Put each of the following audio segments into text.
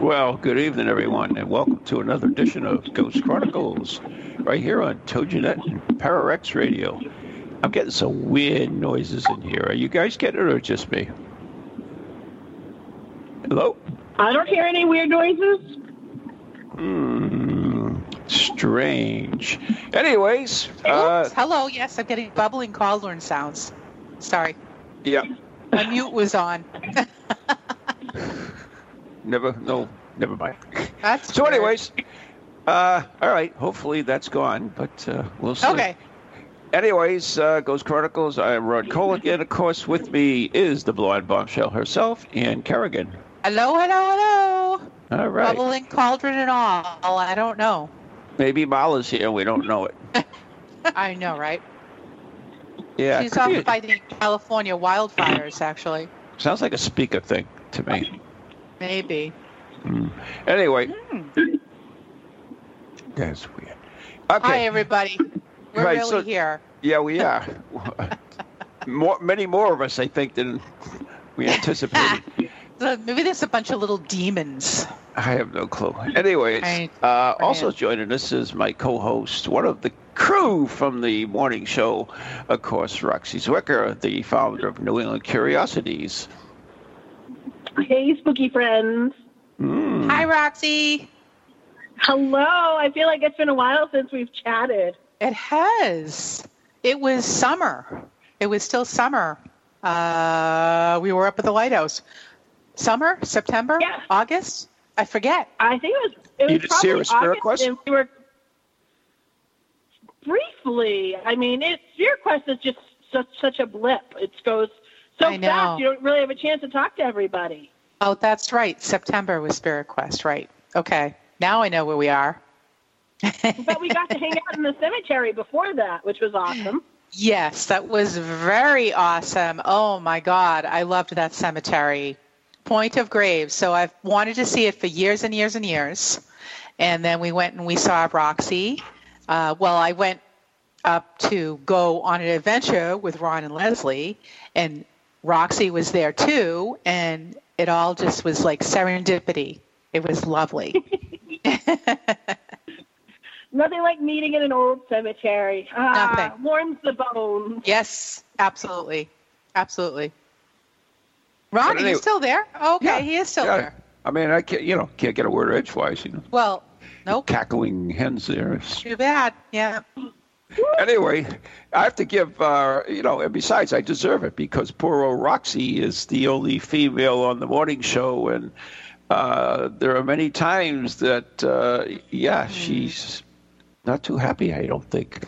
Well, good evening, everyone, and welcome to another edition of Ghost Chronicles, right here on Tojanette and Pararex Radio. I'm getting some weird noises in here. Are you guys getting it or just me? Hello? I don't hear any weird noises. Strange. Anyways. Hello, yes, I'm getting bubbling cauldron sounds. Sorry. Yeah. My mute was on. Never mind. That's so weird. Anyways, all right, hopefully that's gone, but we'll see. Okay. Anyways, Ghost Chronicles, I'm Rod Cole again. Of course, with me is the blonde bombshell herself, Anne Kerrigan. Hello, hello, hello. All right. Bubbling cauldron and all. I don't know. Maybe Mala's here. We don't know it. I know, right? Yeah. She's off fighting California wildfires, actually. Sounds like a speaker thing to me. Maybe. Anyway. That's weird. Okay. Hi, everybody. We're right, really so, here. Yeah, we are. Many more of us, I think, than we anticipated. Maybe there's a bunch of little demons. I have no clue. Anyways, also joining us is my co-host, one of the crew from the morning show, of course, Roxy Zwicker, the founder of New England Curiosities. Hey, spooky friends. Hi, Roxy. Hello. I feel like it's been a while since we've chatted. It has. It was summer. It was still summer. We were up at the lighthouse. Summer? September? Yeah. August? I forget. I think it was probably August. SphereQuest? And we were briefly. I mean, SphereQuest is just such a blip. It goes so fast. You don't really have a chance to talk to everybody. Oh, that's right. September was SphereQuest, right. Okay. Now I know where we are. But we got to hang out in the cemetery before that, which was awesome. Yes, that was very awesome. Oh, my God. I loved that cemetery. Point of Graves. So I've wanted to see it for years and years and years. And then we went and we saw Roxy. I went up to go on an adventure with Ron and Leslie, and Roxy was there too. And it all just was like serendipity. It was lovely. Nothing like meeting in an old cemetery. Nothing. Warms the bones. Yes, absolutely. Absolutely. Ron, anyway, are you still there? Okay, yeah, he is still there. I mean, I can't get a word edgewise, Well, nope. Cackling hens there. It's too bad, yeah. Anyway, I have to give, and besides, I deserve it because poor old Roxy is the only female on the morning show, and there are many times that, she's not too happy, I don't think.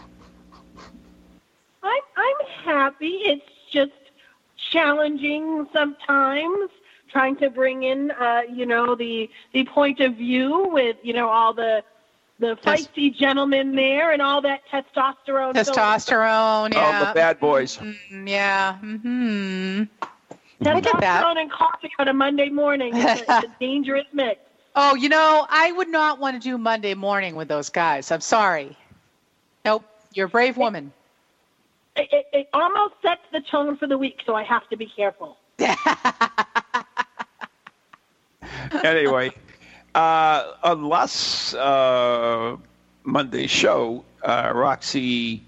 I'm happy. It's just challenging sometimes, trying to bring in, the point of view with, all the feisty gentlemen there and all that testosterone. Testosterone, yeah. All the bad boys. Mm-hmm, yeah. Mm-hmm. Testosterone and coffee on a Monday morning. It's a dangerous mix. Oh, I would not want to do Monday morning with those guys. I'm sorry. Nope. You're a brave woman. It almost sets the tone for the week, so I have to be careful. Anyway, on last Monday's show, Roxy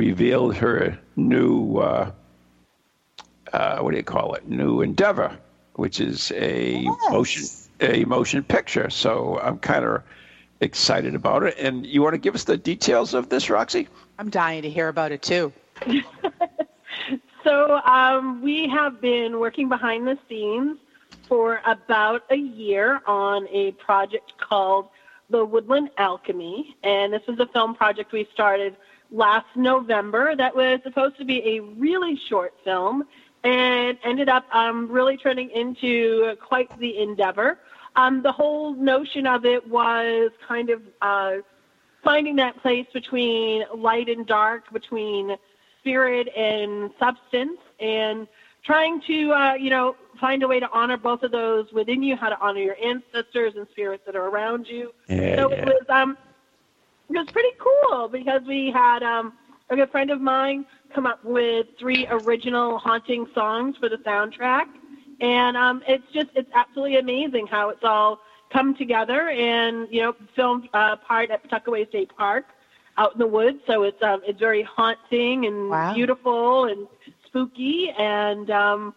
revealed her new, new endeavor, which is a motion picture. So I'm kind of excited about it. And you want to give us the details of this, Roxy? I'm dying to hear about it, too. So we have been working behind the scenes for about a year on a project called The Woodland Alchemy. And this is a film project we started last November that was supposed to be a really short film. and ended up really turning into quite the endeavor. The whole notion of it was kind of finding that place between light and dark, between spirit and substance, and trying to, find a way to honor both of those within you, how to honor your ancestors and spirits that are around you. It was pretty cool because we had a good friend of mine come up with 3 original haunting songs for the soundtrack. And it's absolutely amazing how it's all come together and, filmed part at Tuckaway State Park out in the woods. So it's very haunting and beautiful and spooky. And our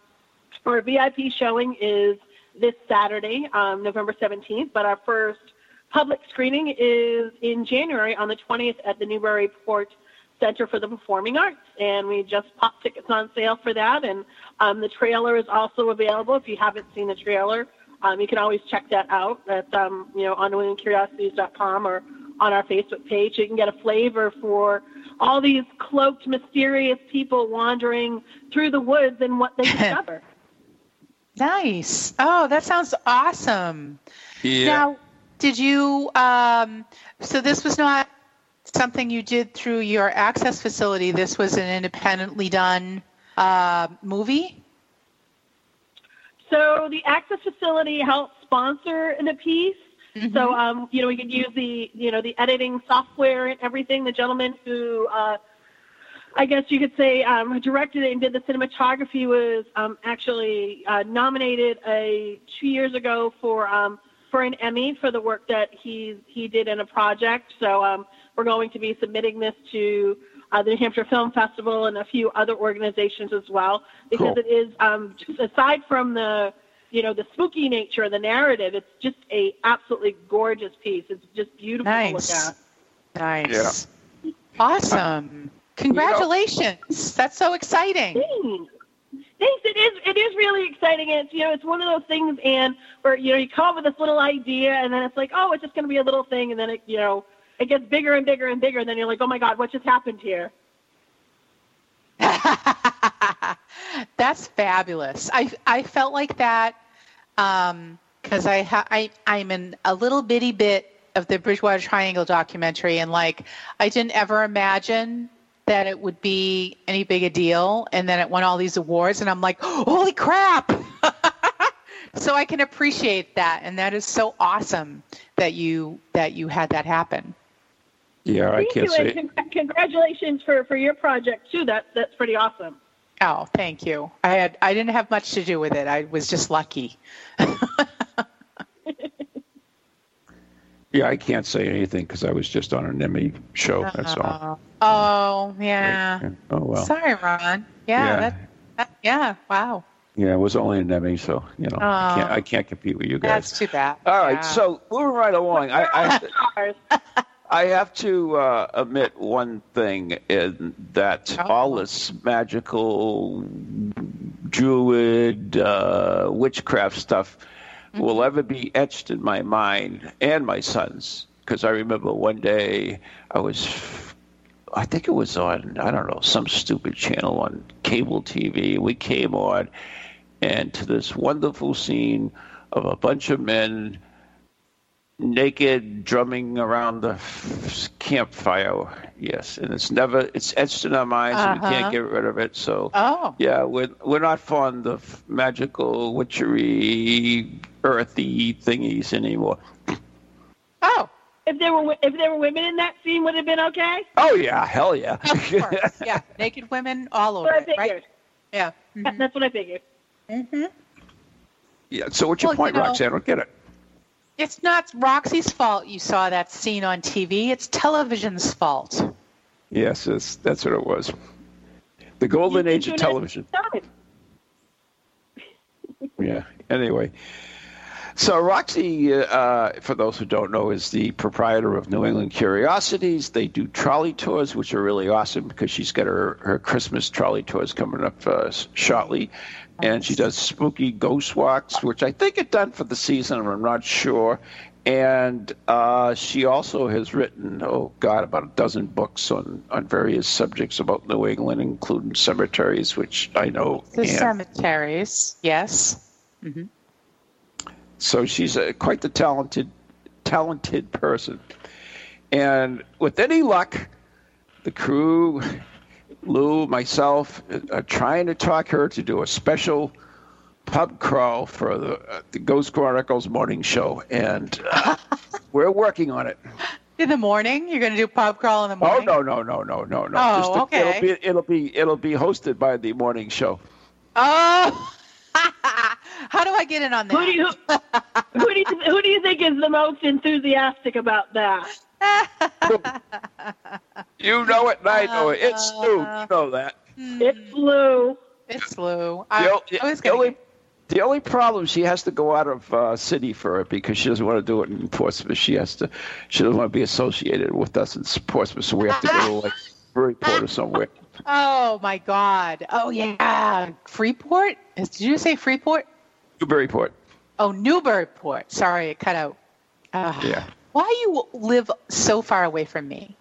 VIP showing is this Saturday, November 17th, but our first public screening is in January on the 20th at the Newburyport Center for the Performing Arts, and we just popped tickets on sale for that, and the trailer is also available. If you haven't seen the trailer, you can always check that out at, onewingedcuriosities.com or on our Facebook page. You can get a flavor for all these cloaked, mysterious people wandering through the woods and what they discover. Nice. Oh, that sounds awesome. Yeah. Now, did you, so this was not something you did through your access facility. This was an independently done movie? So the access facility helped sponsor in a piece. Mm-hmm. So, we could use the editing software and everything. The gentleman who, I guess you could say, directed it and did the cinematography was actually nominated 2 years ago for an Emmy for the work that he did in a project. So we're going to be submitting this to the New Hampshire Film Festival and a few other organizations as well, because It is, aside from the, the spooky nature of the narrative, it's just a absolutely gorgeous piece. It's just beautiful to look at. Nice. Yeah. Awesome. Congratulations. That's so exciting. Thanks. It is really exciting. And it's, it's one of those things, Anne, where, you come up with this little idea and then it's like, oh, it's just going to be a little thing. And then it, it gets bigger and bigger and bigger. And then you're like, oh my God, what just happened here? That's fabulous. I felt like that because I'm in a little bitty bit of the Bridgewater Triangle documentary, and I didn't ever imagine that it would be any big a deal, and then it won all these awards, and I'm like, holy crap! So I can appreciate that, and that is so awesome that you had that happen. Yeah, I can't say. Congratulations for your project too. That's pretty awesome. Oh, thank you. I didn't have much to do with it. I was just lucky. Yeah, I can't say anything because I was just on an Emmy show. That's all. Oh, yeah. Oh, well. Sorry, Ron. Yeah. Yeah. Wow. Yeah, it was only an Emmy, so, I can't compete with you guys. That's too bad. All right. Yeah. So moving right along. I have to admit one thing, in that all this magical druid witchcraft stuff will ever be etched in my mind and my son's. Because I remember one day I think it was on, I don't know, some stupid channel on cable TV. We came on and to this wonderful scene of a bunch of men naked, drumming around the campfire. Yes, and it's etched in our minds, and we can't get rid of it. So, yeah, we're not fond of magical, witchery, earthy thingies anymore. Oh, if there were women in that scene, would it have been okay? Oh yeah, hell yeah. Of course, yeah, naked women all over it, right? Yeah, mm-hmm. That's what I figured. Mm-hmm. Yeah. So what's your point, Roxanne? I don't get it. It's not Roxy's fault you saw that scene on TV. It's television's fault. Yes, that's what it was. The golden age of television. Yeah, anyway. So Roxy, for those who don't know, is the proprietor of New England Curiosities. They do trolley tours, which are really awesome because she's got her Christmas trolley tours coming up shortly. And she does spooky ghost walks, which I think are done for the season. I'm not sure. And she also has written, about a dozen books on various subjects about New England, including cemeteries, which I know. Cemeteries, yes. Mm-hmm. So she's quite the talented person. And with any luck, the crew, Lou, myself, are trying to talk her to do a special pub crawl for the Ghost Chronicles morning show, and we're working on it. In the morning, you're going to do pub crawl in the morning? Oh no. Oh, okay. It'll be hosted by the morning show. Oh. How do I get in on that? Who do you think is the most enthusiastic about that? You know it, I know it. It's Lou. You know that. It's Lou. The only problem, she has to go out of city for it because she doesn't want to do it in Portsmouth. She doesn't want to be associated with us in Portsmouth, so we have to go to like Newburyport or somewhere. Oh my God! Oh yeah, Freeport. Did you say Freeport? Newburyport. Oh, Newburyport. Sorry, it cut out. Yeah. Why you live so far away from me?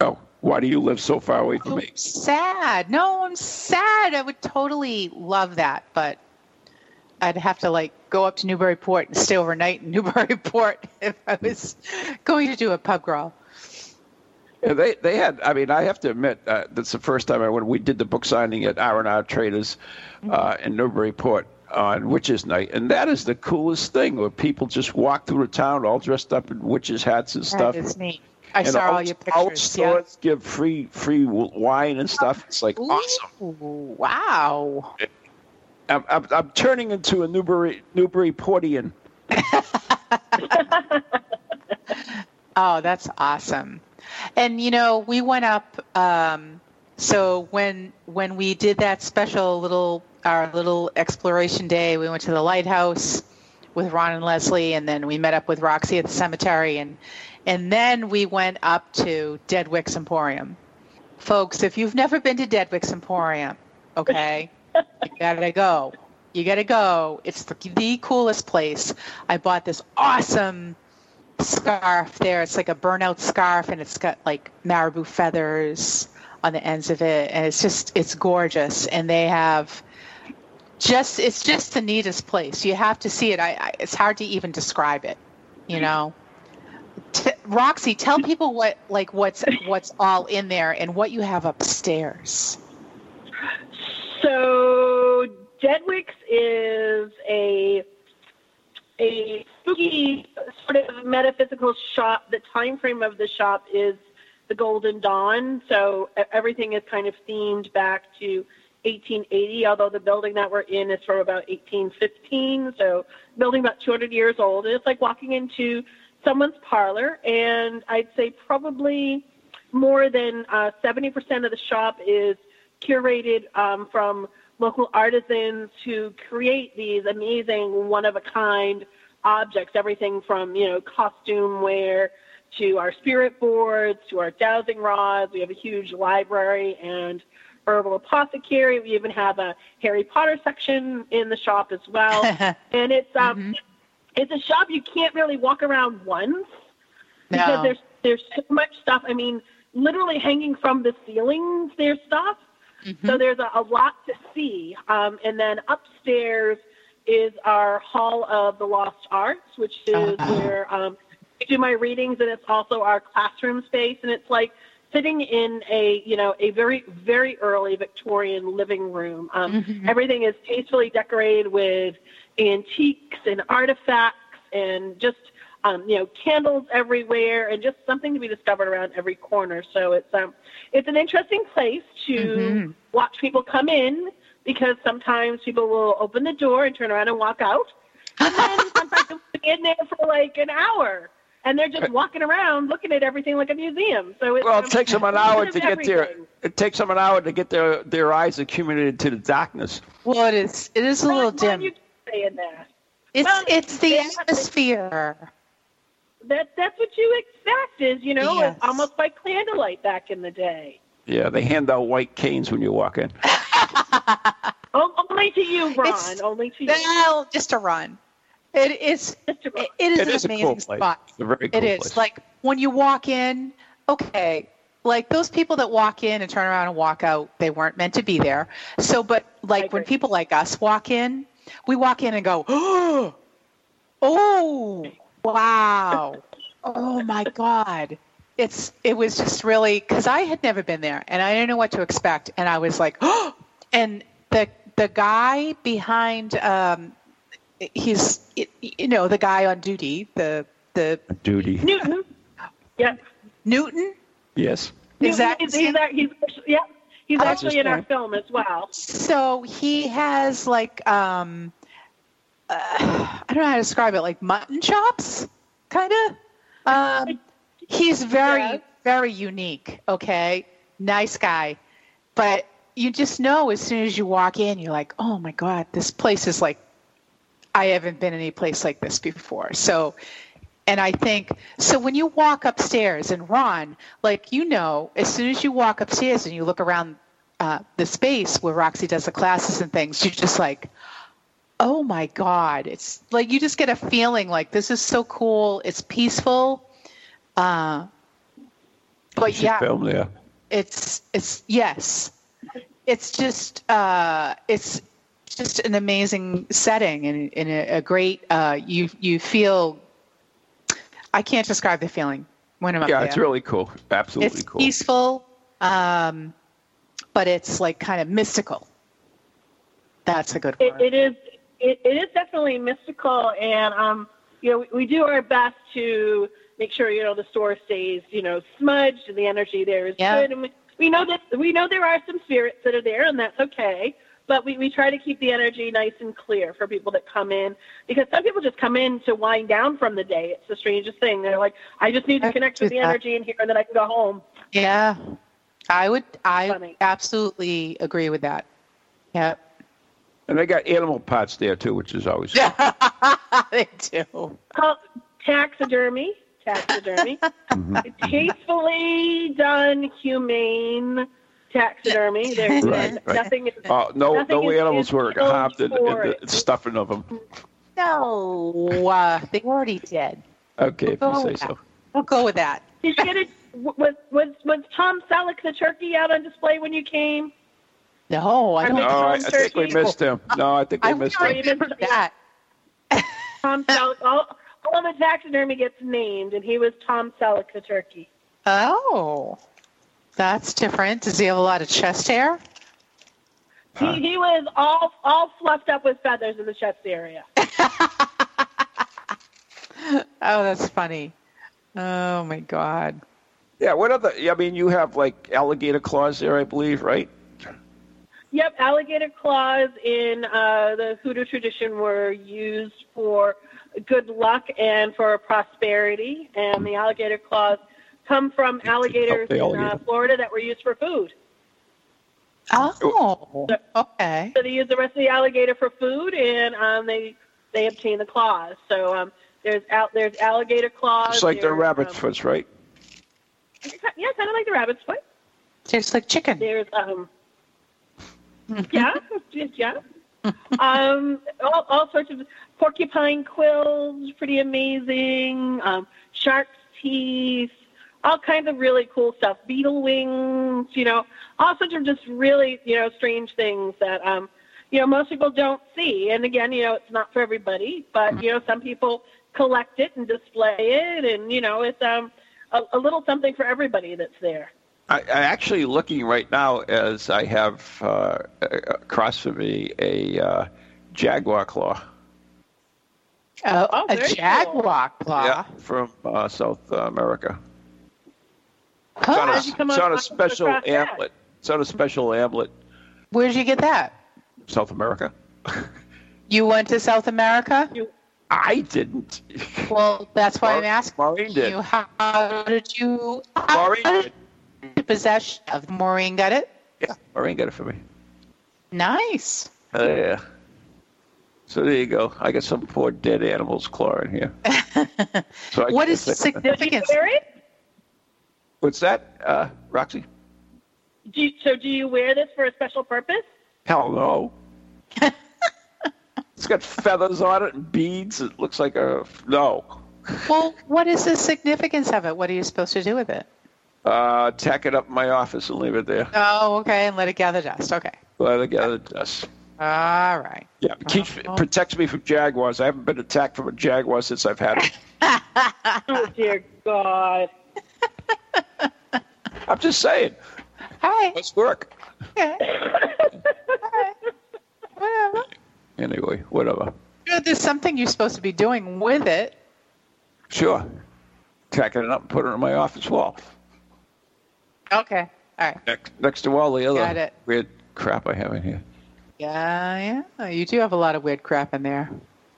Oh. Why do you live so far away from me? Sad. No, I'm sad. I would totally love that, but I'd have to like go up to Newburyport and stay overnight in Newburyport if I was going to do a pub crawl. Yeah, they had. I mean, I have to admit that's the first time when we did the book signing at R&R Traders in Newburyport on Witches Night, and that is the coolest thing where people just walk through the town all dressed up in witches' hats and stuff. That is neat. I saw all your pictures. All stores give free wine and stuff. It's like awesome. Wow. I'm turning into a Newburyportian. Oh, that's awesome. And, you know, we went up. So when we did that special our little exploration day, we went to the lighthouse with Ron and Leslie, and then we met up with Roxy at the cemetery, and then we went up to Deadwick's Emporium. Folks, if you've never been to Deadwick's Emporium, okay, you gotta go. You gotta go. It's the coolest place. I bought this awesome scarf there. It's like a burnout scarf, and it's got like marabou feathers on the ends of it, and it's gorgeous. And they have it's just the neatest place. You have to see it. It's hard to even describe it, you know. Roxy, tell people what's all in there and what you have upstairs. So Deadwick's is a spooky sort of metaphysical shop. The time frame of the shop is the Golden Dawn, so everything is kind of themed back to 1880, although the building that we're in is from about 1815, so the building about 200 years old. And it's like walking into someone's parlor, and I'd say probably more than 70% of the shop is curated from local artisans who create these amazing one-of-a-kind objects, everything from, you know, costume wear to our spirit boards to our dowsing rods. We have a huge library and herbal apothecary. We even have a Harry Potter section in the shop as well. And it's it's a shop you can't really walk around once because there's so much stuff. I mean, literally hanging from the ceilings, there's stuff. Mm-hmm. So there's a lot to see. And then upstairs is our Hall of the Lost Arts, which is where I do my readings, and it's also our classroom space. And it's like sitting in a very, very early Victorian living room. Everything is tastefully decorated with antiques and artifacts and just, candles everywhere and just something to be discovered around every corner. So it's an interesting place to watch people come in, because sometimes people will open the door and turn around and walk out. And then sometimes they'll be in there for like an hour. And they're just walking around looking at everything like a museum. So it takes them an hour to get there. It takes them an hour to get their eyes accumulated to the darkness. Well, it is a little dim. You say in there? It's the atmosphere. That's what you expect is, you know, yes. Almost by candlelight back in the day. Yeah, they hand out white canes when you walk in. Only to you, Ron. Only to you. Well, just to Ron. It is. It is an amazing spot. It's a very cool place. Like when you walk in, okay, like those people that walk in and turn around and walk out, they weren't meant to be there. So, but like when people like us walk in, we walk in and go, oh, wow, oh my God. It was just really, because I had never been there and I didn't know what to expect. And I was like, oh, and the guy behind, the guy on duty, the Newton. Yep. Newton? Yes. Is that he's actually in our film as well. So he has like I don't know how to describe it, like mutton chops kind of. He's very very unique, okay? Nice guy. But you just know as soon as you walk in, you're like, "Oh my God, this place is like I haven't been in any place like this before." And I think, so when you walk upstairs, and Ron, like, you know, as soon as you walk upstairs and you look around the space where Roxy does the classes and things, you're just like, oh, my God. It's like you just get a feeling like this is so cool. It's peaceful. But, yeah, film there. It's just an amazing setting and a great you feel. I can't describe the feeling when I'm up there. Yeah, it's really cool. Absolutely cool. It's peaceful, but it's like kind of mystical. That's a good word. It is definitely mystical, and we do our best to make sure the store stays smudged and the energy there is good. And we know there are some spirits that are there, and that's okay. But we try to keep the energy nice and clear for people that come in, because some people just come in to wind down from the day. It's the strangest thing. They're like, I just need to connect with the energy in here, and then I can go home. Yeah, I absolutely agree with that. Yep. And they got animal pots there, too, which is always fun. They do. Taxidermy. Mm-hmm. Tastefully done, humane taxidermy. There's nothing. No animals were hopped and stuffing of them. No, they were already dead. Okay, if you say so. We'll go with that. Did you get it? Was Tom Selleck the turkey out on display when you came? No, I think we missed him. No, I think we missed him. I remember that. Tom Selleck. All of the taxidermy gets named, and he was Tom Selleck the turkey. Oh. That's different. Does he have a lot of chest hair? He was all fluffed up with feathers in the chest area. Oh, that's funny. Oh, my God. Yeah, you have, like, alligator claws there, I believe, right? Yep, alligator claws in the Hoodoo tradition were used for good luck and for prosperity, and the alligator claws come from alligators in Florida that were used for food. Oh, okay. So they use the rest of the alligator for food, and they obtain the claws. So there's alligator claws. It's like the rabbit's foot, right? Yeah, kind of like the rabbit's foot. Tastes like chicken. There's yeah. All sorts of porcupine quills, pretty amazing. Shark's teeth. All kinds of really cool stuff, beetle wings, all sorts of just really, strange things that, most people don't see. And again, it's not for everybody, but, some people collect it and display it. And, it's a little something for everybody that's there. I'm actually looking right now as I have across from me a jaguar claw. Oh, a jaguar claw? Yeah, from South America. It's on a special amulet. Where did you get that? South America. You went to South America? I didn't. Well, that's why I'm asking you. How did you possession of Maureen got it? Yeah, Maureen got it for me. Nice. Yeah. So there you go. I got some poor dead animal's claw in here. So what is the significance? What's that, Roxy? Do you wear this for a special purpose? Hell no. It's got feathers on it and beads. It looks like a no. Well, what is the significance of it? What are you supposed to do with it? Tack it up in my office and leave it there. Oh, okay, and let it gather dust. Okay. Let it gather dust. All right. Yeah, it keeps, it protects me from jaguars. I haven't been attacked from a jaguar since I've had it. Oh, dear God. I'm just saying. Hi. Let's work. Okay. All right. Whatever. Anyway, whatever. You know, there's something you're supposed to be doing with it. Sure. Tacking it up and put it on my office wall. Okay. All right. Next to all the other weird crap I have in here. Yeah, yeah. You do have a lot of weird crap in there.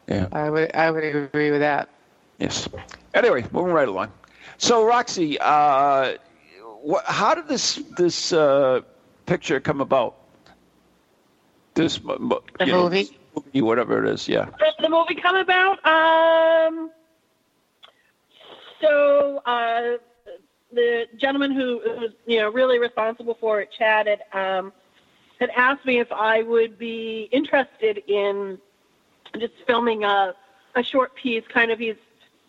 Yeah. I would agree with that. Yes. Anyway, moving right along. So, Roxy, how did this picture come about? This movie, whatever it is, yeah. The movie come about. So the gentleman who was, you know, really responsible for it, Chad, had asked me if I would be interested in just filming a short piece, kind of. He's,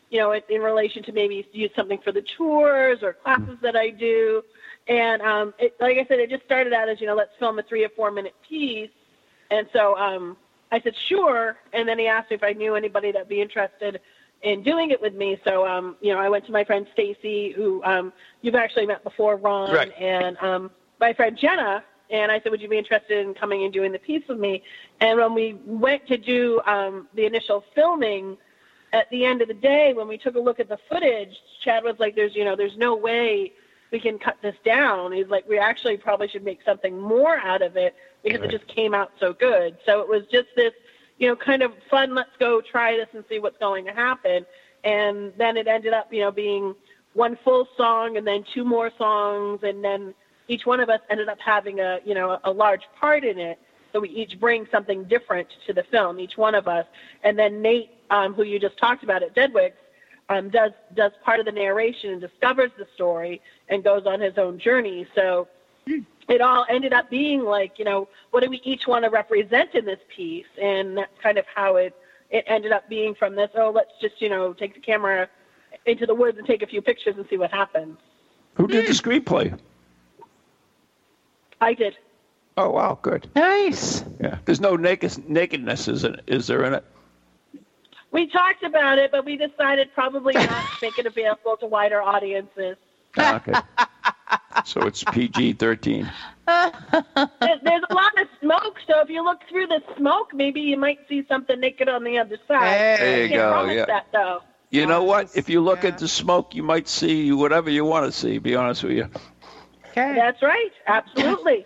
you know, in relation to maybe use something for the tours or classes that I do, and like I said, it just started out as, you know, let's film a 3 or 4 minute piece. And so I said, sure. And then he asked me if I knew anybody that'd be interested in doing it with me. So, you know, I went to my friend Stacy, who you've actually met before, Ron, right, and my friend Jenna. And I said, would you be interested in coming and doing the piece with me? And when we went to do the initial filming, at the end of the day, when we took a look at the footage, Chad was like, there's no way we can cut this down. He's like, we actually probably should make something more out of it, because it just came out so good. So it was just this, you know, kind of fun, let's go try this and see what's going to happen. And then it ended up, you know, being one full song and then 2 more songs. And then each one of us ended up having a, you know, a large part in it. So we each bring something different to the film, each one of us. And then Nate, who you just talked about at Deadwick's, does part of the narration and discovers the story and goes on his own journey. So it all ended up being like, you know, what do we each want to represent in this piece? And that's kind of how it ended up being from this, oh, let's just, you know, take the camera into the woods and take a few pictures and see what happens. Who did the screenplay? I did. Oh, wow, good. Nice. Yeah. There's no nakedness, is there in it? We talked about it, but we decided probably not to make it available to wider audiences. Okay. So it's PG-13. There's a lot of smoke, so if you look through the smoke, maybe you might see something naked on the other side. There you go. Yeah. That, though. You know what? If you look at the smoke, you might see whatever you want to see, be honest with you. Okay. That's right. Absolutely.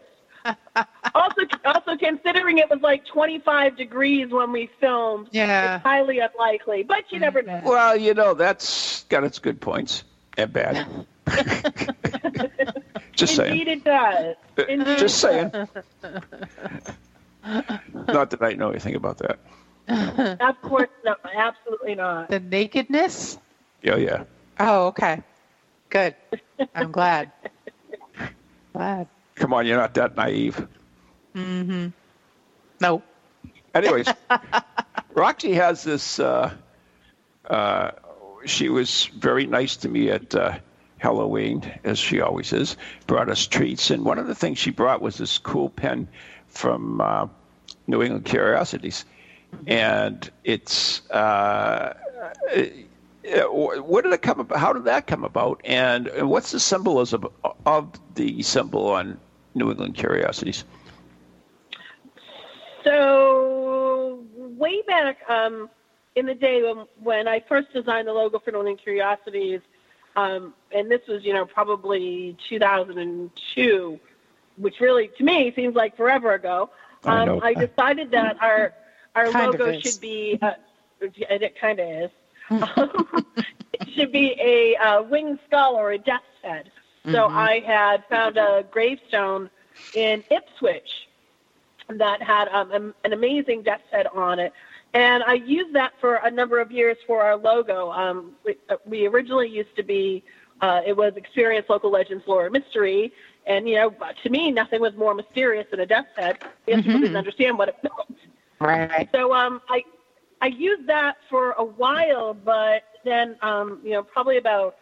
also considering it was like 25 degrees when we filmed, it's highly unlikely, but you never know. Well, you know, that's got its good points and bad. Just saying. Indeed it does. Just saying. Not that I know anything about that. Of course not. Absolutely not. The nakedness? Yeah, yeah. Oh, okay. Good. I'm glad. Glad. Come on, you're not that naive. Mm-hmm. No. Anyways, Roxy has this, she was very nice to me at Halloween, as she always is, brought us treats. And one of the things she brought was this cool pen from New England Curiosities. And it's, where did it come about? How did that come about? And what's the symbolism of the symbol on New England Curiosities? So way back in the day when I first designed the logo for New England Curiosities, and this was, you know, probably 2002, which really to me seems like forever ago. I decided that our logo should be, and it kind of is, it should be a winged skull or a death's head. So I had found a gravestone in Ipswich that had an amazing death's head on it. And I used that for a number of years for our logo. We originally used to be, it was Experience Local Legends, Lore, Mystery. And, you know, to me, nothing was more mysterious than a death's head. We didn't understand what it meant. Right. So I used that for a while, but then, probably about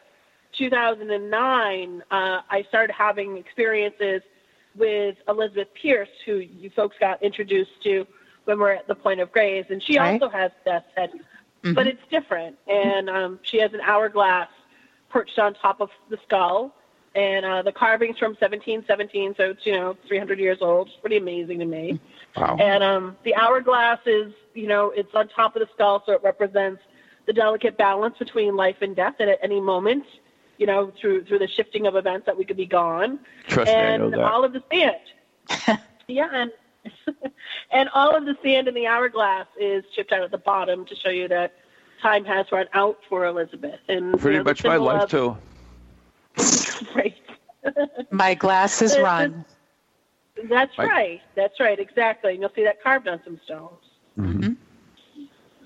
2009, I started having experiences with Elizabeth Pierce, who you folks got introduced to when we were at the Point of Graves, and she also has death's head, but it's different. And she has an hourglass perched on top of the skull, and the carving's from 1717, so it's, 300 years old. It's pretty amazing to me. Wow. And the hourglass is, it's on top of the skull, so it represents the delicate balance between life and death, and at any moment, through the shifting of events, that we could be gone. Trust and me, I know that. All of the sand. And all of the sand in the hourglass is chipped out at the bottom to show you that time has run out for Elizabeth. And pretty much my life too. Right. My glass has run. That's right. Exactly. And you'll see that carved on some stones. Mm-hmm.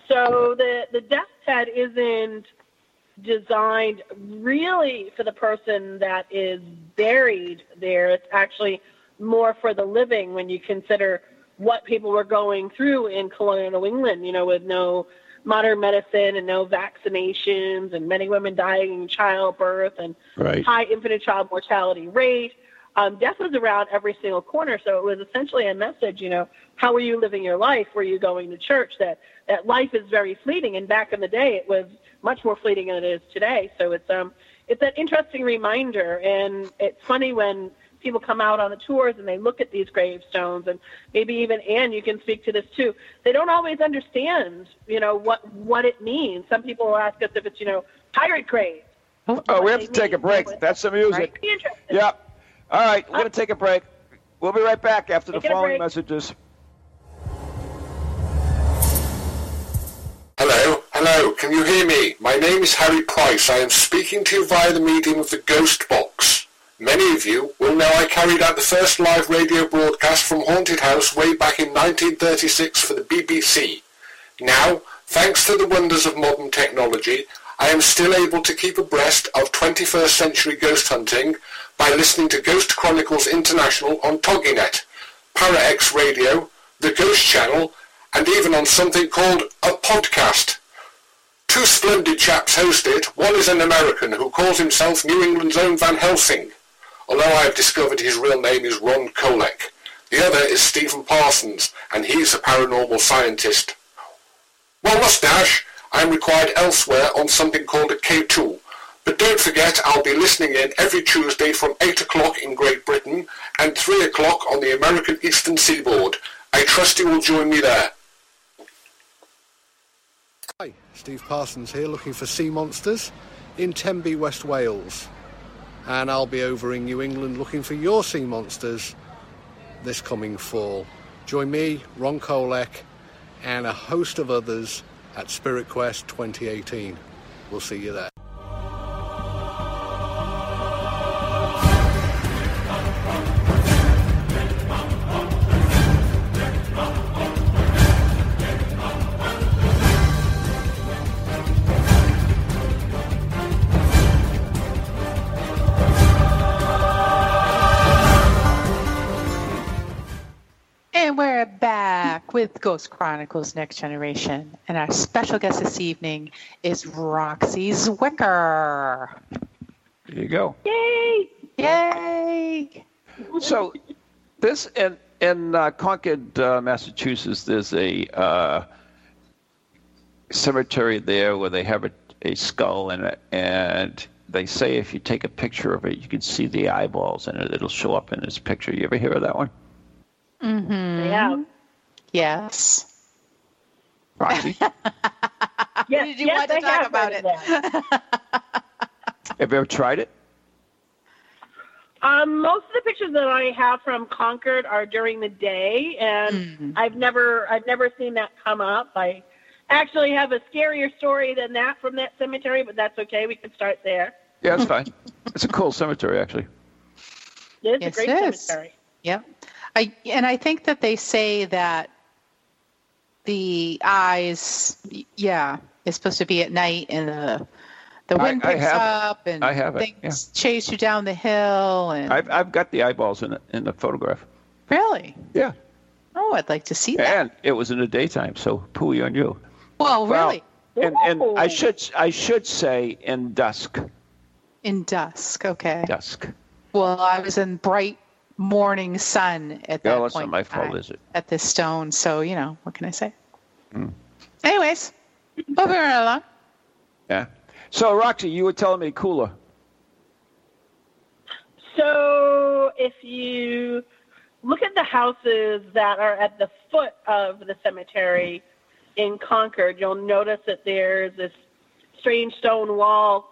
So the death's head isn't designed really for the person that is buried there. It's actually more for the living when you consider what people were going through in colonial New England, with no modern medicine and no vaccinations and many women dying in childbirth and high infant and child mortality rate. Death was around every single corner, so it was essentially a message, how were you living your life? Were you going to church? That life is very fleeting, and back in the day it was much more fleeting than it is today. So it's an interesting reminder, and it's funny when people come out on the tours and they look at these gravestones, and maybe even Anne, you can speak to this too. They don't always understand, what it means. Some people will ask us if it's, pirate grave. Oh, we have to take a break. That's the music. Yeah. All right, we're going to take a break. We'll be right back after the following messages. Hello, can you hear me? My name is Harry Price. I am speaking to you via the medium of the Ghost Box. Many of you will know I carried out the first live radio broadcast from Haunted House way back in 1936 for the BBC. Now, thanks to the wonders of modern technology, I am still able to keep abreast of 21st century ghost hunting by listening to Ghost Chronicles International on Toginet, Pararex Radio, the Ghost Channel, and even on something called a podcast. Two splendid chaps host it. One is an American who calls himself New England's own Van Helsing, although I have discovered his real name is Ron Kolek. The other is Stephen Parsons, and he's a paranormal scientist. Well, mustache, I'm required elsewhere on something called a K2. But don't forget, I'll be listening in every Tuesday from 8 o'clock in Great Britain and 3 o'clock on the American Eastern Seaboard. I trust you will join me there. Hi, Steve Parsons here, looking for sea monsters in Tenby, West Wales. And I'll be over in New England looking for your sea monsters this coming fall. Join me, Ron Kolek, and a host of others at SphereQuest 2018. We'll see you there. With Ghost Chronicles Next Generation, and our special guest this evening is Roxy Zwicker. There you go. Yay! Yay! So, this in Concord, Massachusetts, there's a cemetery there where they have a skull in it, and they say if you take a picture of it, you can see the eyeballs in it. It'll show up in this picture. You ever hear of that one? Mm-hmm. Yeah. Yes. Roxy? Yes, did you want to talk about it? Have you ever tried it? Most of the pictures that I have from Concord are during the day, and I've never seen that come up. I actually have a scarier story than that from that cemetery, but that's okay. We can start there. Yeah, that's fine. It's a cool cemetery, actually. It's a great cemetery. Yep. I think that they say that the eyes, is supposed to be at night, and the wind picks up, and things chase you down the hill. And I've got the eyeballs in the photograph. Really? Yeah. Oh, I'd like to see that. And it was in the daytime, so pooey on you. Well, really? And I should say in dusk. In dusk, okay. Dusk. Well, I was in bright morning sun at that point. That's not my fault, is it? At this stone, so, you know, what can I say? Mm. Anyways, we'll be right along. Yeah. So, Roxy, you were telling me Kula. So, if you look at the houses that are at the foot of the cemetery in Concord, you'll notice that there's this strange stone wall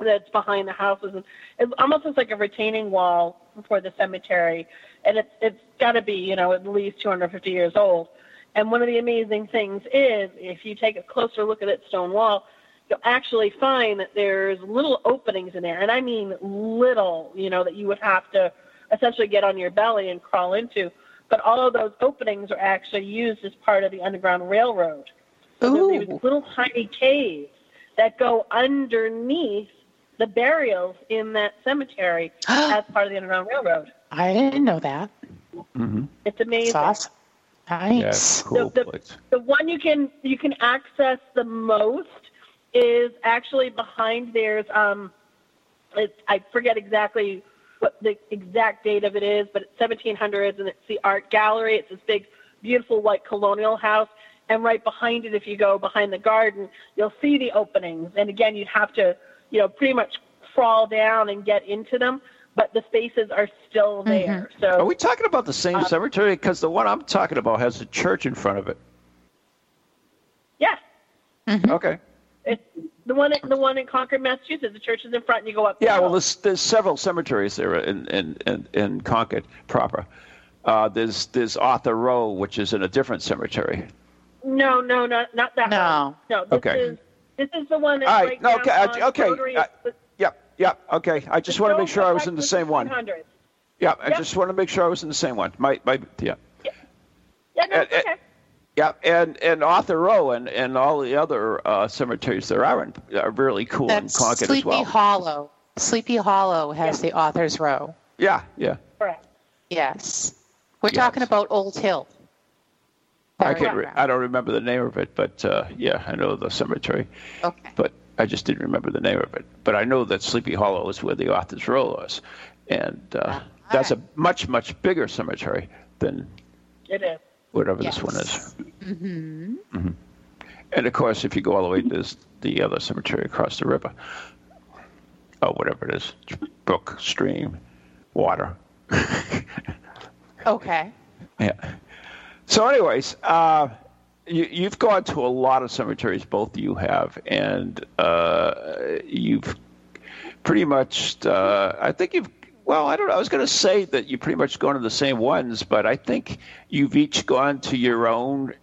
that's behind the houses. It almost looks like a retaining wall for the cemetery, and it's got to be, you know, at least 250 years old. And one of the amazing things is, if you take a closer look at that stone wall, you'll actually find that there's little openings in there, and I mean little, you know, that you would have to essentially get on your belly and crawl into. But all of those openings are actually used as part of the Underground Railroad. So there's little tiny caves that go underneath the burials in that cemetery as part of the Underground Railroad. I didn't know that. Mm-hmm. It's amazing. That's awesome. Nice. Yeah, cool. The one you can access the most is actually behind there's I forget exactly what the exact date of it is, but it's 1700s, and it's the art gallery. It's this big, beautiful white colonial house, and right behind it, if you go behind the garden, you'll see the openings. And again, you'd have to, you know, pretty much crawl down and get into them, but the spaces are still there. Mm-hmm. So, are we talking about the same cemetery? Because the one I'm talking about has a church in front of it. Yeah. Mm-hmm. Okay. It's the one in Concord, Massachusetts. The church is in front, and you go up. Yeah, well, there's several cemeteries there in Concord proper. There's Arthur Row, which is in a different cemetery. No, not that one. No, this is the one that's right now. Okay. Okay. I just want to make sure I was in the same one. Yeah, I just want to make sure I was in the same one. Okay. Yeah, and Arthur Row and all the other cemeteries there are really cool. That's in Concord Sleepy as well. Sleepy Hollow. Sleepy Hollow has the Author's Row. Yeah. Correct. Yes. We're talking about Old Hill. I don't remember the name of it, but I know the cemetery. Okay. But I just didn't remember the name of it. But I know that Sleepy Hollow is where the Author's Row is. And that's a much, much bigger cemetery than it is. Whatever this one is. Mm-hmm. Mm-hmm. And, of course, if you go all the way, there's the other cemetery across the river. Oh, whatever it is. Brook, stream, water. Okay. Yeah. So, anyways, you've gone to a lot of cemeteries, both you have, and you've pretty much, I think you've, well, I don't know. I was going to say that you pretty much gone to the same ones, but I think you've each gone to your own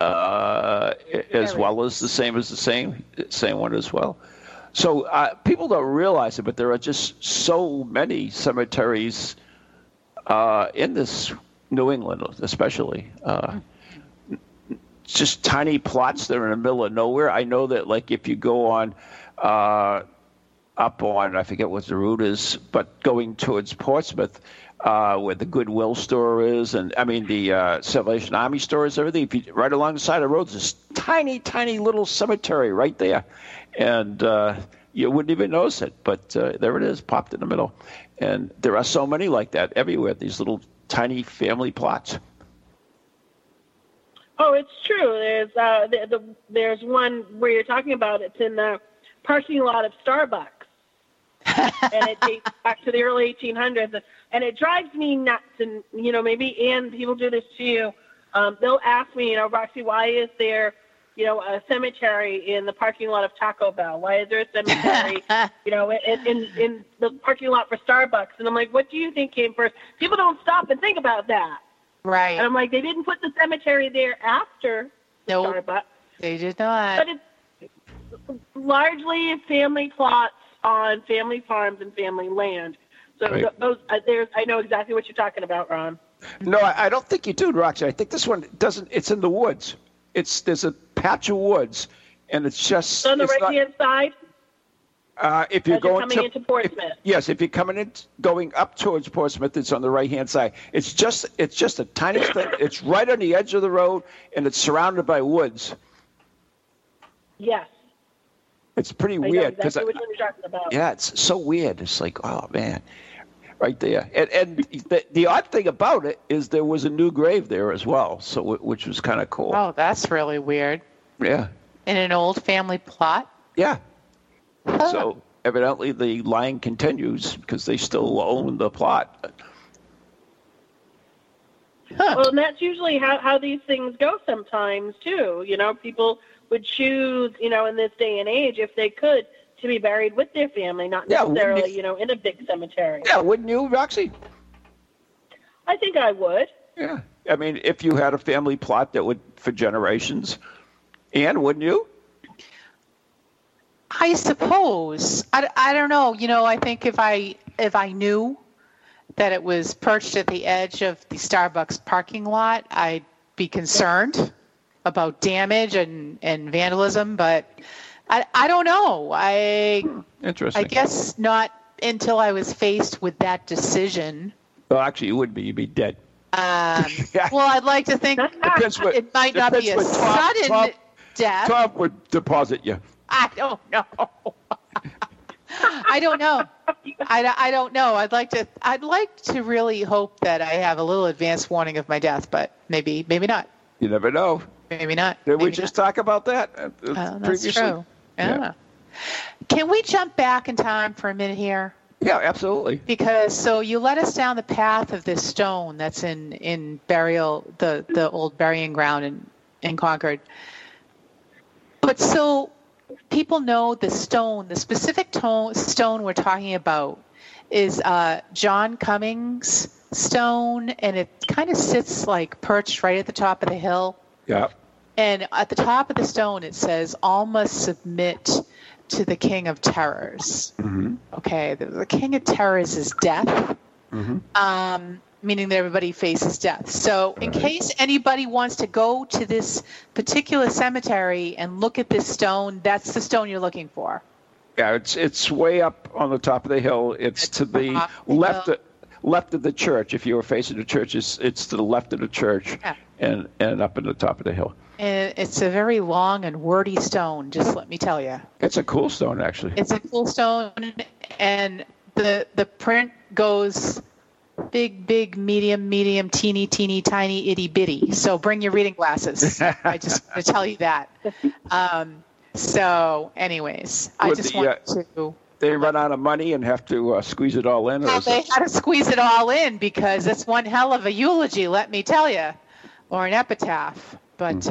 as well as the same one as well. So people don't realize it, but there are just so many cemeteries in this New England, especially. Just tiny plots that are in the middle of nowhere. I know that, like, if you go on up on, I forget what the route is, but going towards Portsmouth, where the Goodwill store is, and I mean the Salvation Army store is, everything. If you right along the side of the road, there's tiny little cemetery right there, and you wouldn't even notice it, but there it is, popped in the middle. And there are so many like that everywhere. These little tiny family plots. Oh, it's true. There's there's one where you're talking about. It's in the parking lot of Starbucks. And it dates back to the early 1800s, and it drives me nuts. And you know, maybe Anne, people do this to you. They'll ask me, you know, Roxy, why is there, you know, a cemetery in the parking lot of Taco Bell? Why is there a cemetery, you know, in the parking lot for Starbucks? And I'm like, what do you think came first? People don't stop and think about that, right? And I'm like, they didn't put the cemetery there after Starbucks. They did not. But it's largely family plots on family farms and family land. So those, I know exactly what you're talking about, Ron. No, I don't think you do, Roxy. I think this one doesn't. It's in the woods. There's a patch of woods, and it's just on the right hand side. If you're going into Portsmouth. If you're coming in, going up towards Portsmouth, it's on the right-hand side. It's just a tiny thing. It's right on the edge of the road, and it's surrounded by woods. Yes. It's pretty weird. That's exactly what you were talking about. Yeah, it's so weird. It's like, oh, man, right there. And the odd thing about it is there was a new grave there as well, so which was kind of cool. Oh, that's really weird. Yeah. In an old family plot? Yeah. Huh. So evidently the line continues because they still own the plot. Huh. Well, and that's usually how these things go sometimes, too. You know, people would choose, you know, in this day and age, if they could, to be buried with their family, not necessarily, in a big cemetery. Yeah, wouldn't you, Roxy? I think I would. Yeah. I mean, if you had a family plot that would, for generations. Anne, wouldn't you? I suppose. I don't know. You know, I think if I knew that it was perched at the edge of the Starbucks parking lot, I'd be concerned about damage and vandalism, but I don't know. Interesting. I guess not until I was faced with that decision. Well, actually, you wouldn't be. You'd be dead. Well, I'd like to think it might not be a sudden death. Tom would deposit you. I don't know. I don't know. I don't know. I'd like to really hope that I have a little advance warning of my death, but maybe not. You never know. Maybe not. Did we just talk about that previously? That's true. Yeah. Can we jump back in time for a minute here? Yeah, absolutely. Because so you led us down the path of this stone that's in burial, the old burying ground in Concord. But so people know the stone, the specific stone we're talking about is John Cummings' stone, and it kind of sits like perched right at the top of the hill. Yeah. And at the top of the stone, it says, "All must submit to the King of Terrors." Mm-hmm. Okay, the King of Terrors is death, mm-hmm. Meaning that everybody faces death. So in case anybody wants to go to this particular cemetery and look at this stone, that's the stone you're looking for. Yeah, it's way up on the top of the hill. It's to the left of the church. If you were facing the church, it's to the left of the church. Yeah. And up at the top of the hill. And it's a very long and wordy stone, just let me tell you. It's a cool stone, actually. It's a cool stone, and the print goes big, big, medium, medium, teeny, teeny, tiny, itty bitty. So bring your reading glasses. I just want to tell you that. So, anyways, I just want to... They run out of money and have to squeeze it all in? They had to squeeze it all in because it's one hell of a eulogy, let me tell you. Or an epitaph, but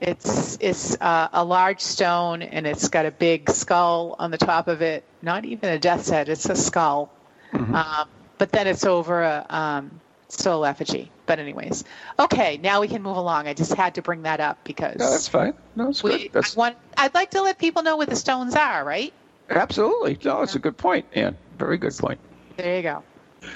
it's a large stone, and it's got a big skull on the top of it. Not even a death's head; it's a skull. Mm-hmm. But then it's over a stole effigy. But anyways, okay. Now we can move along. I just had to bring that up because that's fine. No, it's good. I'd like to let people know what the stones are, right? Absolutely. No, it's a good point, Anne. Very good point. There you go.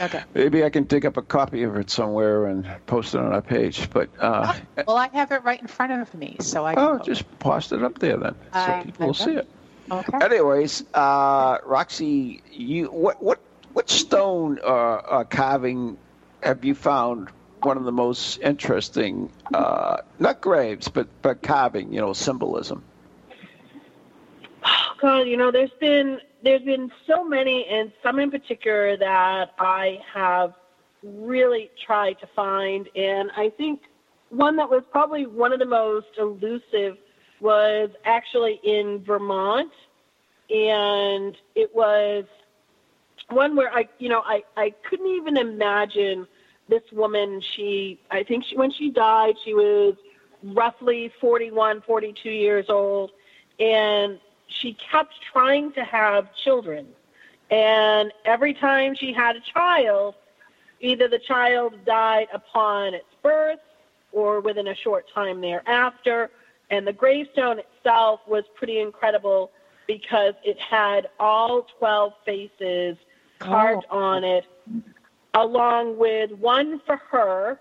Okay. Maybe I can dig up a copy of it somewhere and post it on our page. But well, I have it right in front of me, so I can just post it up there then, so people will see it. Okay. Anyways, Roxy, you what stone carving have you found one of the most interesting? Not graves, but carving, symbolism. Oh God, there's been so many, and some in particular that I have really tried to find. And I think one that was probably one of the most elusive was actually in Vermont. And it was one where I couldn't even imagine this woman. When she died, she was roughly 41, 42 years old. And she kept trying to have children, and every time she had a child, either the child died upon its birth or within a short time thereafter. And the gravestone itself was pretty incredible because it had all 12 faces carved on it, along with one for her,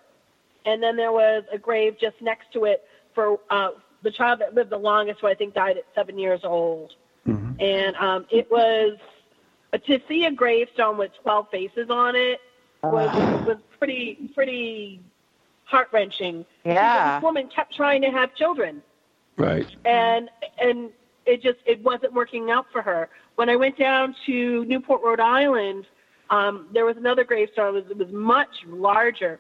and then there was a grave just next to it for the child that lived the longest, who I think died at 7 years old. Mm-hmm. And it was, to see a gravestone with 12 faces on it was pretty heart-wrenching. Yeah. This woman kept trying to have children. Right. And it wasn't working out for her. When I went down to Newport, Rhode Island, there was another gravestone. It was much larger.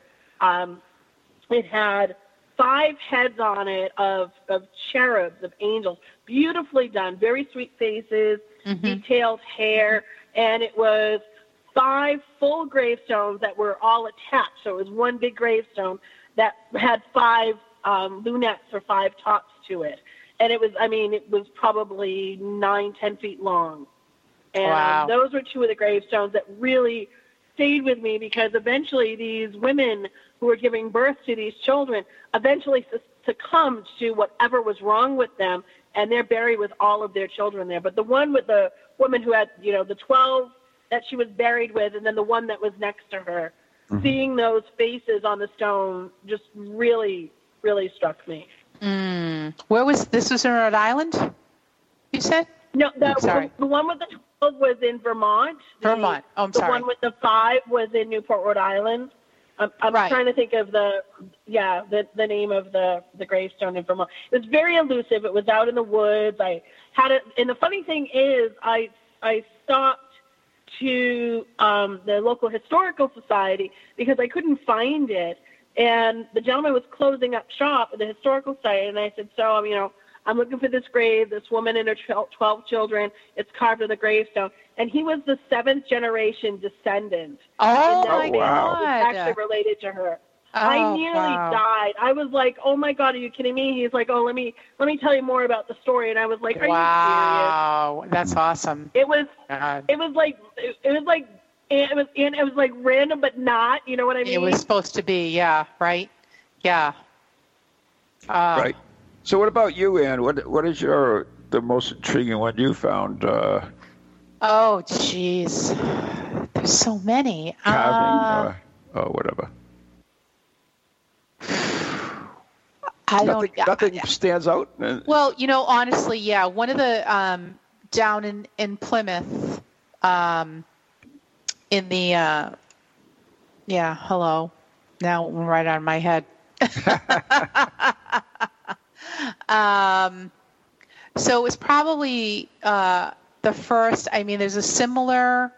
It had 5 heads on it of cherubs, of angels, beautifully done, very sweet faces, mm-hmm. detailed hair, and it was 5 full gravestones that were all attached. So it was one big gravestone that had 5 lunettes or 5 tops to it. And it was probably 9-10 feet long. And wow. Those were 2 of the gravestones that really stayed with me, because eventually these women who were giving birth to these children eventually succumbed to whatever was wrong with them, and they're buried with all of their children there. But the one with the woman who had, the 12 that she was buried with, and then the one that was next to her, mm-hmm. seeing those faces on the stone just really, really struck me. Mm. This was in Rhode Island, you said? No, the one with the 12 was in Vermont. Vermont. Oh, I'm sorry. The one with the 5 was in Newport, Rhode Island. I'm right. trying to think of the name of the gravestone in Vermont. It was very elusive. It was out in the woods. I had it, and the funny thing is, I stopped to the local historical society because I couldn't find it, and the gentleman was closing up shop at the historical site, and I said, "So, I'm looking for this grave, this woman and her 12 children. It's carved in the gravestone." And he was the 7th generation descendant. Oh, my God. He was actually related to her. Oh, I nearly died. I was like, "Oh, my God, are you kidding me?" He's like, "Oh, let me tell you more about the story." And I was like, "Are you serious? Wow, that's awesome. It was like random, but not, you know what I mean? It was supposed to be, yeah, right? Yeah. Right. So what about you, Anne? What is the most intriguing one you found? Oh, geez. There's so many. Carving or whatever. Nothing stands out? Well, honestly, yeah. One of the, down in Plymouth, in the, yeah, hello. Now right on my head. So it was probably the first. I mean, there's a similar.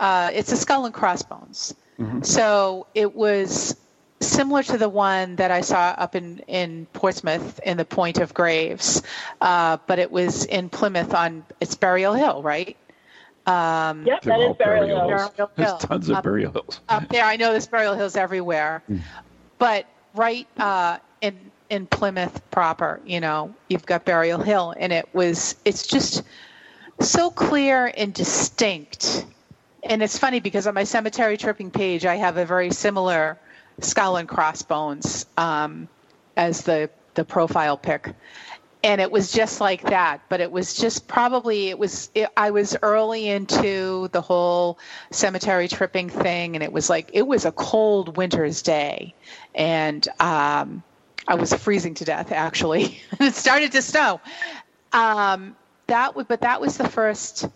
It's a skull and crossbones. Mm-hmm. So it was similar to the one that I saw up in Portsmouth in the Point of Graves, but it was in Plymouth on it's Burial Hill, right? Yep, that is Burial Hill. There's tons of Burial Hills up there. I know there's Burial Hills everywhere, but right in Plymouth proper, you've got Burial Hill, and it's just so clear and distinct. And it's funny because on my cemetery tripping page, I have a very similar skull and crossbones as the profile pic. And it was just like that, but it was just probably, I was early into the whole cemetery tripping thing. And it was a cold winter's day. And, I was freezing to death, actually. It started to snow. But that was the first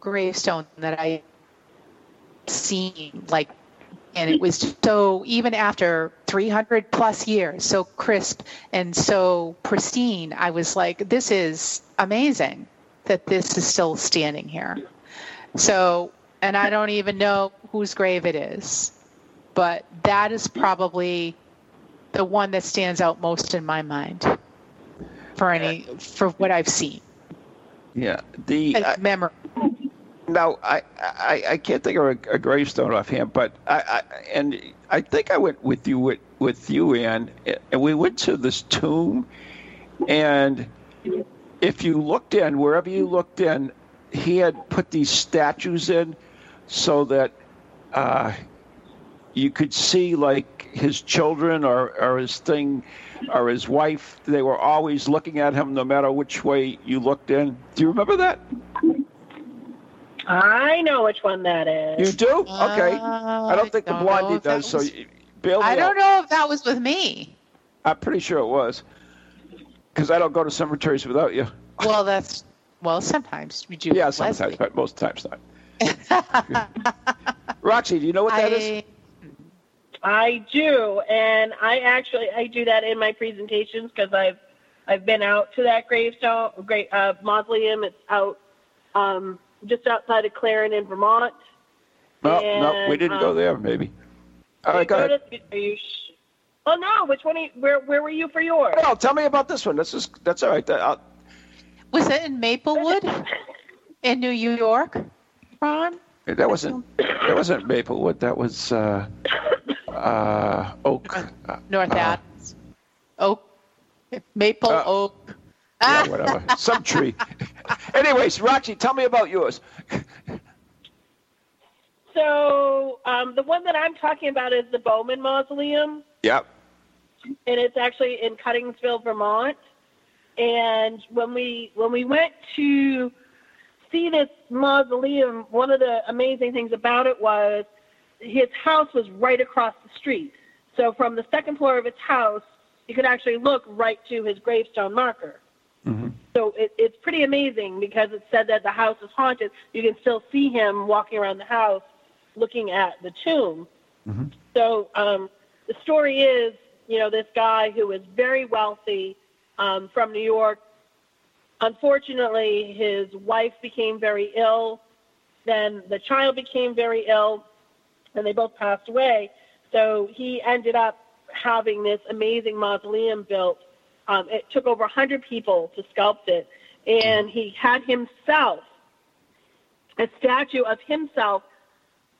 gravestone that I seen. And it was so, even after 300 plus years, so crisp and so pristine, I was like, "This is amazing that this is still standing here." So, and I don't even know whose grave it is, but that is probably the one that stands out most in my mind for what I've seen. Yeah, the memory. Now I can't think of a gravestone offhand, but I think I went with you, Anne, and we went to this tomb, and if you looked in, wherever you looked in, he had put these statues in so that you could see his children or his thing or his wife. They were always looking at him no matter which way you looked in. Do you remember that? I know which one that is. You do? Okay. I don't think the Blondie does. So I don't know if that was with me. I'm pretty sure it was, because I don't go to cemeteries without you. Well, that's, well, sometimes we do. Yeah, sometimes, Leslie. But most times not. Roxy, do you know what that is? I do, and I do that in my presentations because I've been out to that gravestone, mausoleum. It's out just outside of Clarendon, Vermont. No, we didn't go there. Maybe. All right, go ahead. Oh no, which one? Where were you for yours? No, tell me about this one. That's all right. Was it in Maplewood, in New York, Ron? That wasn't Maplewood. That was Oak. North Adams. Oak. Maple Oak. Yeah, whatever. Some tree. Anyways, Roxy, tell me about yours. So the one that I'm talking about is the Bowman Mausoleum. Yep. And it's actually in Cuttingsville, Vermont. And when we went to see this mausoleum, one of the amazing things about it was his house was right across the street. So from the second floor of his house, you could actually look right to his gravestone marker. Mm-hmm. So it's pretty amazing because it's said that the house is haunted. You can still see him walking around the house looking at the tomb. Mm-hmm. So the story is, this guy who was very wealthy from New York. Unfortunately, his wife became very ill. Then the child became very ill, and they both passed away. So he ended up having this amazing mausoleum built. It took over 100 people to sculpt it, and he had himself, a statue of himself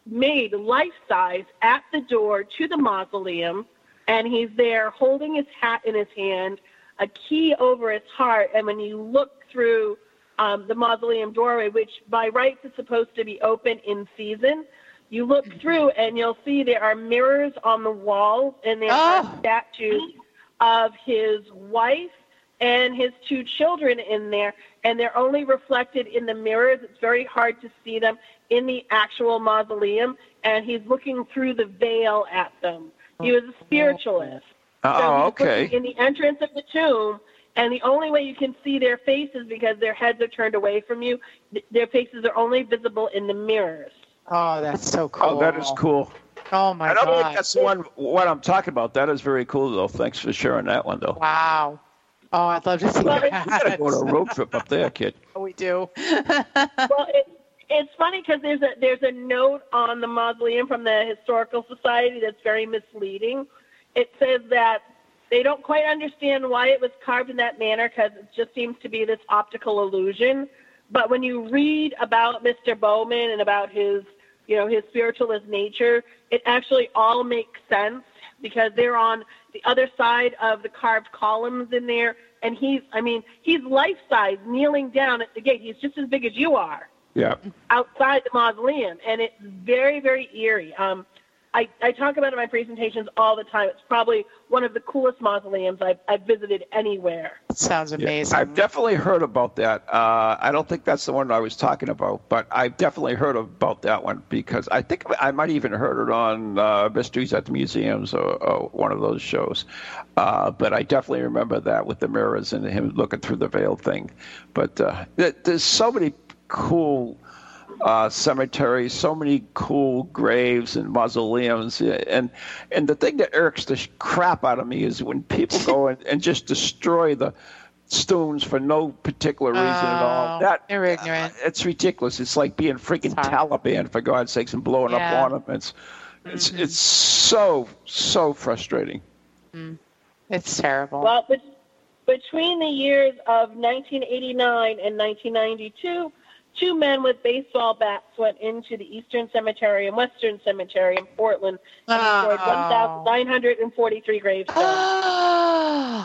made life-size at the door to the mausoleum, and he's there holding his hat in his hand, a key over his heart, and when you look through the mausoleum doorway, which by rights is supposed to be open in season, you look through and you'll see there are mirrors on the walls, and there are statues of his wife and his two children in there, and they're only reflected in the mirrors. It's very hard to see them in the actual mausoleum, and he's looking through the veil at them. He was a spiritualist. Oh, okay. In the entrance of the tomb, and the only way you can see their faces because their heads are turned away from you. Their faces are only visible in the mirrors. Oh, that's so cool. Oh, that is cool. Oh, my God. I don't think that's the one what I'm talking about. That is very cool, though. Thanks for sharing that one, though. Wow. Oh, I'd love to see that. We've got to go to a road trip up there, kid. Oh, we do. Well, it's funny because there's a note on the mausoleum from the Historical Society that's very misleading. It says that they don't quite understand why it was carved in that manner because it just seems to be this optical illusion. But when you read about Mr. Bowman and about his spiritualist nature, it actually all makes sense because they're on the other side of the carved columns in there. And he's life-size kneeling down at the gate. He's just as big as you are. Yeah. Outside the mausoleum. And it's very, very eerie. I talk about it in my presentations all the time. It's probably one of the coolest mausoleums I've visited anywhere. Sounds amazing. Yeah, I've definitely heard about that. I don't think that's the one I was talking about, but I've definitely heard about that one because I think I might even heard it on Mysteries at the Museums or one of those shows. But I definitely remember that with the mirrors and him looking through the veil thing. But there's so many cool cemeteries, so many cool graves and mausoleums, and the thing that irks the crap out of me is when people go and just destroy the stones for no particular reason at all. They're ignorant. It's ridiculous. It's like being freaking Taliban, for God's sakes, and blowing up ornaments. It's it's so frustrating. Mm. It's terrible. Well, between the years of 1989 and 1992. 2 men with baseball bats went into the Eastern Cemetery and Western Cemetery in Portland and destroyed 1,943 gravestones.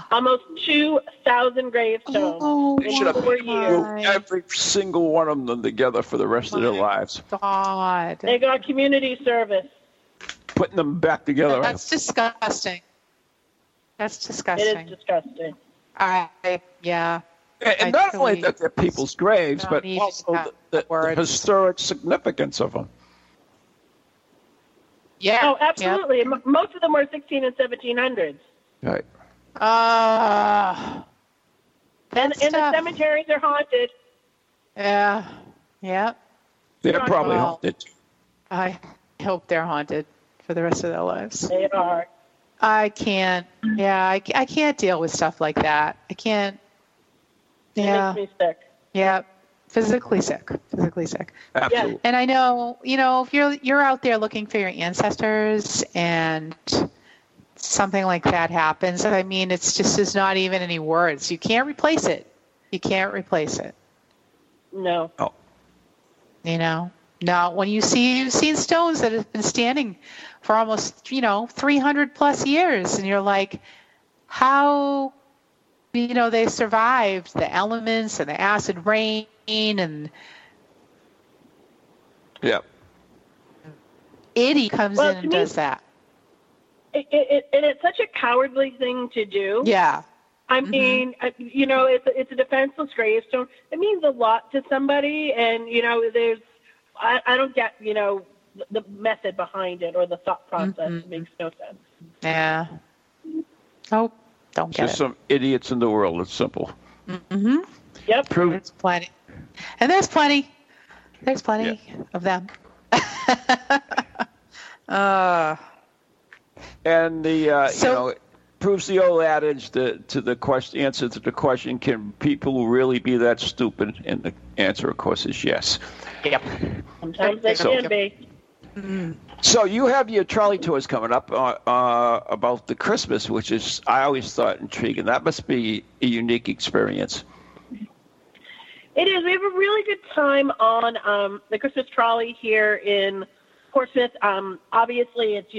Almost 2,000 gravestones in 4 years. Every single one of them together for the rest of their lives. God. They got community service. Putting them back together. That's disgusting. It is disgusting. Yeah. And not only that they're people's graves, but also the historic significance of them. Yeah. Oh, absolutely. Yeah. Most of them were 1600s and 1700s. Right. And in the cemeteries are haunted. Yeah. Yeah. They're probably haunted. I hope they're haunted for the rest of their lives. They are. I can't. Yeah, I can't deal with stuff like that. I can't. Yeah. It makes me sick. Yeah. Physically sick. Absolutely. And I know, you know, if you're out there looking for your ancestors and something like that happens, I mean, it's not even any words. You can't replace it. No. Oh. You know, not when you've seen stones that have been standing for almost, 300 plus years. And you're like, how, they survived the elements and the acid rain and. Yeah. Eddie comes in and does that. And it's such a cowardly thing to do. Yeah. I mean, it's a defenseless gravestone. It means a lot to somebody, and, I don't get, the method behind it or the thought process. It makes no sense. Yeah. Oh, don't get it. There's some idiots in the world. It's simple. Mm-hmm. Yep. There's plenty. And there's plenty. There's plenty of them. And the, proves the old adage answer to the question, can people really be that stupid? And the answer, of course, is yes. Yep. Sometimes they can be. Mm-hmm. So you have your trolley tours coming up about the Christmas, which is, I always thought, intriguing. That must be a unique experience. It is. We have a really good time on the Christmas trolley here in Portsmouth. Obviously, it's,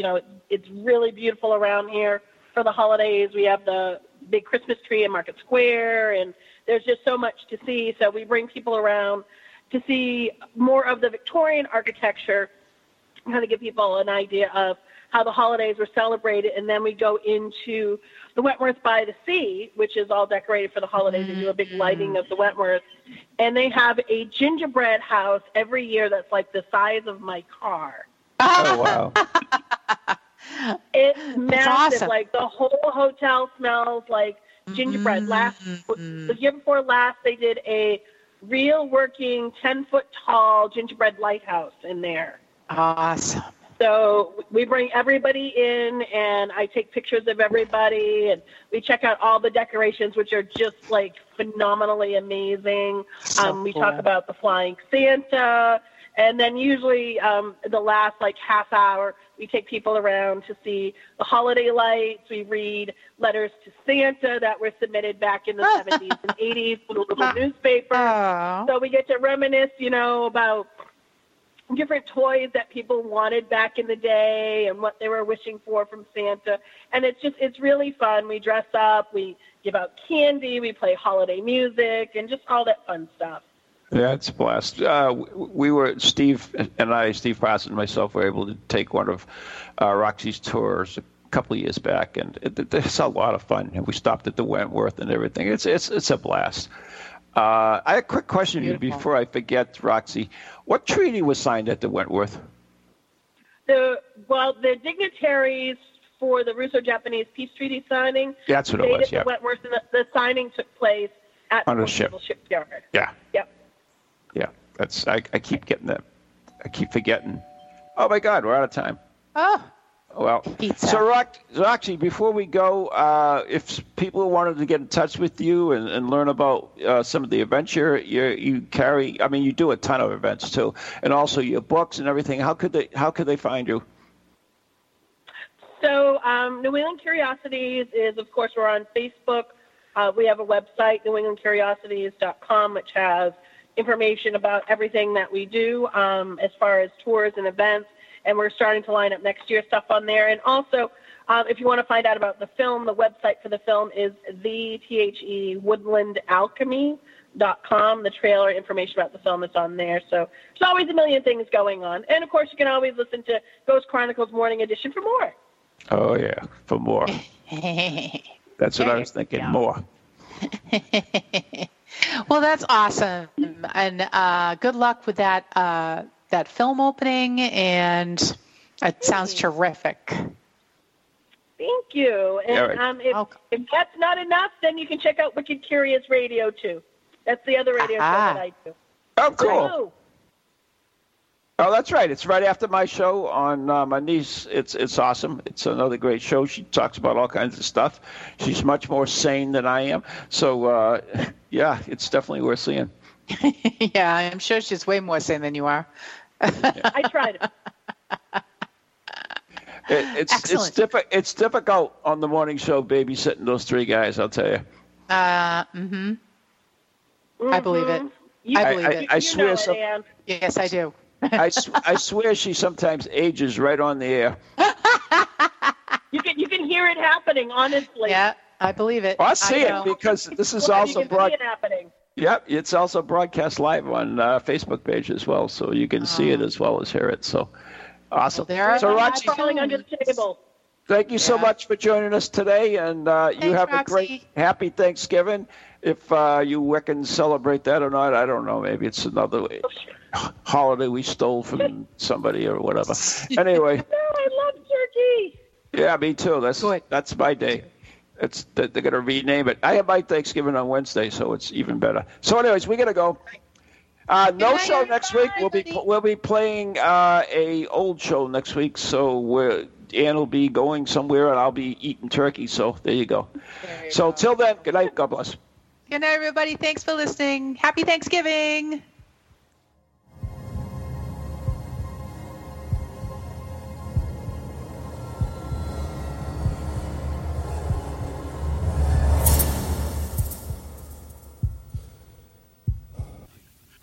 it's really beautiful around here. For the holidays, we have the big Christmas tree in Market Square, and there's just so much to see. So we bring people around to see more of the Victorian architecture, kind of give people an idea of how the holidays were celebrated. And then we go into the Wentworth by the Sea, which is all decorated for the holidays. They do a big lighting of the Wentworth. And they have a gingerbread house every year that's like the size of my car. Oh, wow. It's massive. Awesome. Like the whole hotel smells like gingerbread. The year before last, they did a real working 10-foot tall gingerbread lighthouse in there. Awesome. So we bring everybody in, and I take pictures of everybody, and we check out all the decorations, which are just like phenomenally amazing. So we talk about the flying Santa. And then usually the last half hour, we take people around to see the holiday lights. We read letters to Santa that were submitted back in the 70s and 80s in a little newspaper. Aww. So we get to reminisce, about different toys that people wanted back in the day and what they were wishing for from Santa. And it's really fun. We dress up. We give out candy. We play holiday music and just all that fun stuff. Yeah, it's a blast. Steve Parson and myself, were able to take one of Roxy's tours a couple of years back, and it's a lot of fun. And we stopped at the Wentworth and everything. It's a blast. I have a quick question to you before I forget, Roxy. What treaty was signed at the Wentworth? The dignitaries for the Russo-Japanese peace treaty signing. That's what it was, yeah. The Wentworth, and the signing took place at the shipyard. Yeah. Yep. Yeah, that's. I keep getting that. I keep forgetting. Oh my God, we're out of time. Oh. Well. Pizza. So Roxy, before we go, if people wanted to get in touch with you and learn about some of the events you do a ton of events too, and also your books and everything. How could they find you? So New England Curiosities is, of course, we're on Facebook. We have a website, NewEnglandCuriosities.com, which has information about everything that we do as far as tours and events, and we're starting to line up next year stuff on there. And also, if you want to find out about the film, the website for the film is thewoodlandalchemy.com. The trailer information about the film is on there. So there's always a million things going on. And, of course, you can always listen to Ghost Chronicles Morning Edition for more. Oh, yeah, for more. That's what I was thinking, more. Well, that's awesome, and good luck with that that film opening, and it sounds terrific. Thank you. And right. If that's not enough, then you can check out Wicked Curious Radio, too. That's the other radio show that I do. Oh, cool. So, oh, that's right. It's right after my show on my niece. It's awesome. It's another great show. She talks about all kinds of stuff. She's much more sane than I am. So, yeah, it's definitely worth seeing. Yeah, I'm sure she's way more sane than you are. I tried it. It's difficult on the morning show babysitting those three guys, I'll tell you. I believe it. I believe it. I swear so. Yes, I do. I swear she sometimes ages right on the air. You can hear it happening, honestly. Yeah, I believe it. Well, I see it because this is also broadcasting. Yep, it's also broadcast live on Facebook page as well, so you can see it as well as hear it. So. Awesome. Well, there so, Roxy, under the table. Thank you so much for joining us today, and you have Roxy. A great, happy Thanksgiving. If you Wiccans celebrate that or not, I don't know. Maybe it's another holiday we stole from somebody or whatever. Anyway. No, I love turkey. Yeah, me too. That's my day. They're going to rename it. I have my Thanksgiving on Wednesday, so it's even better. So, anyways, we're going to go. No show next week. We'll be playing a old show next week. So Anne will be going somewhere, and I'll be eating turkey. So there you go. So till then, good night. God bless. Good night, everybody. Thanks for listening. Happy Thanksgiving.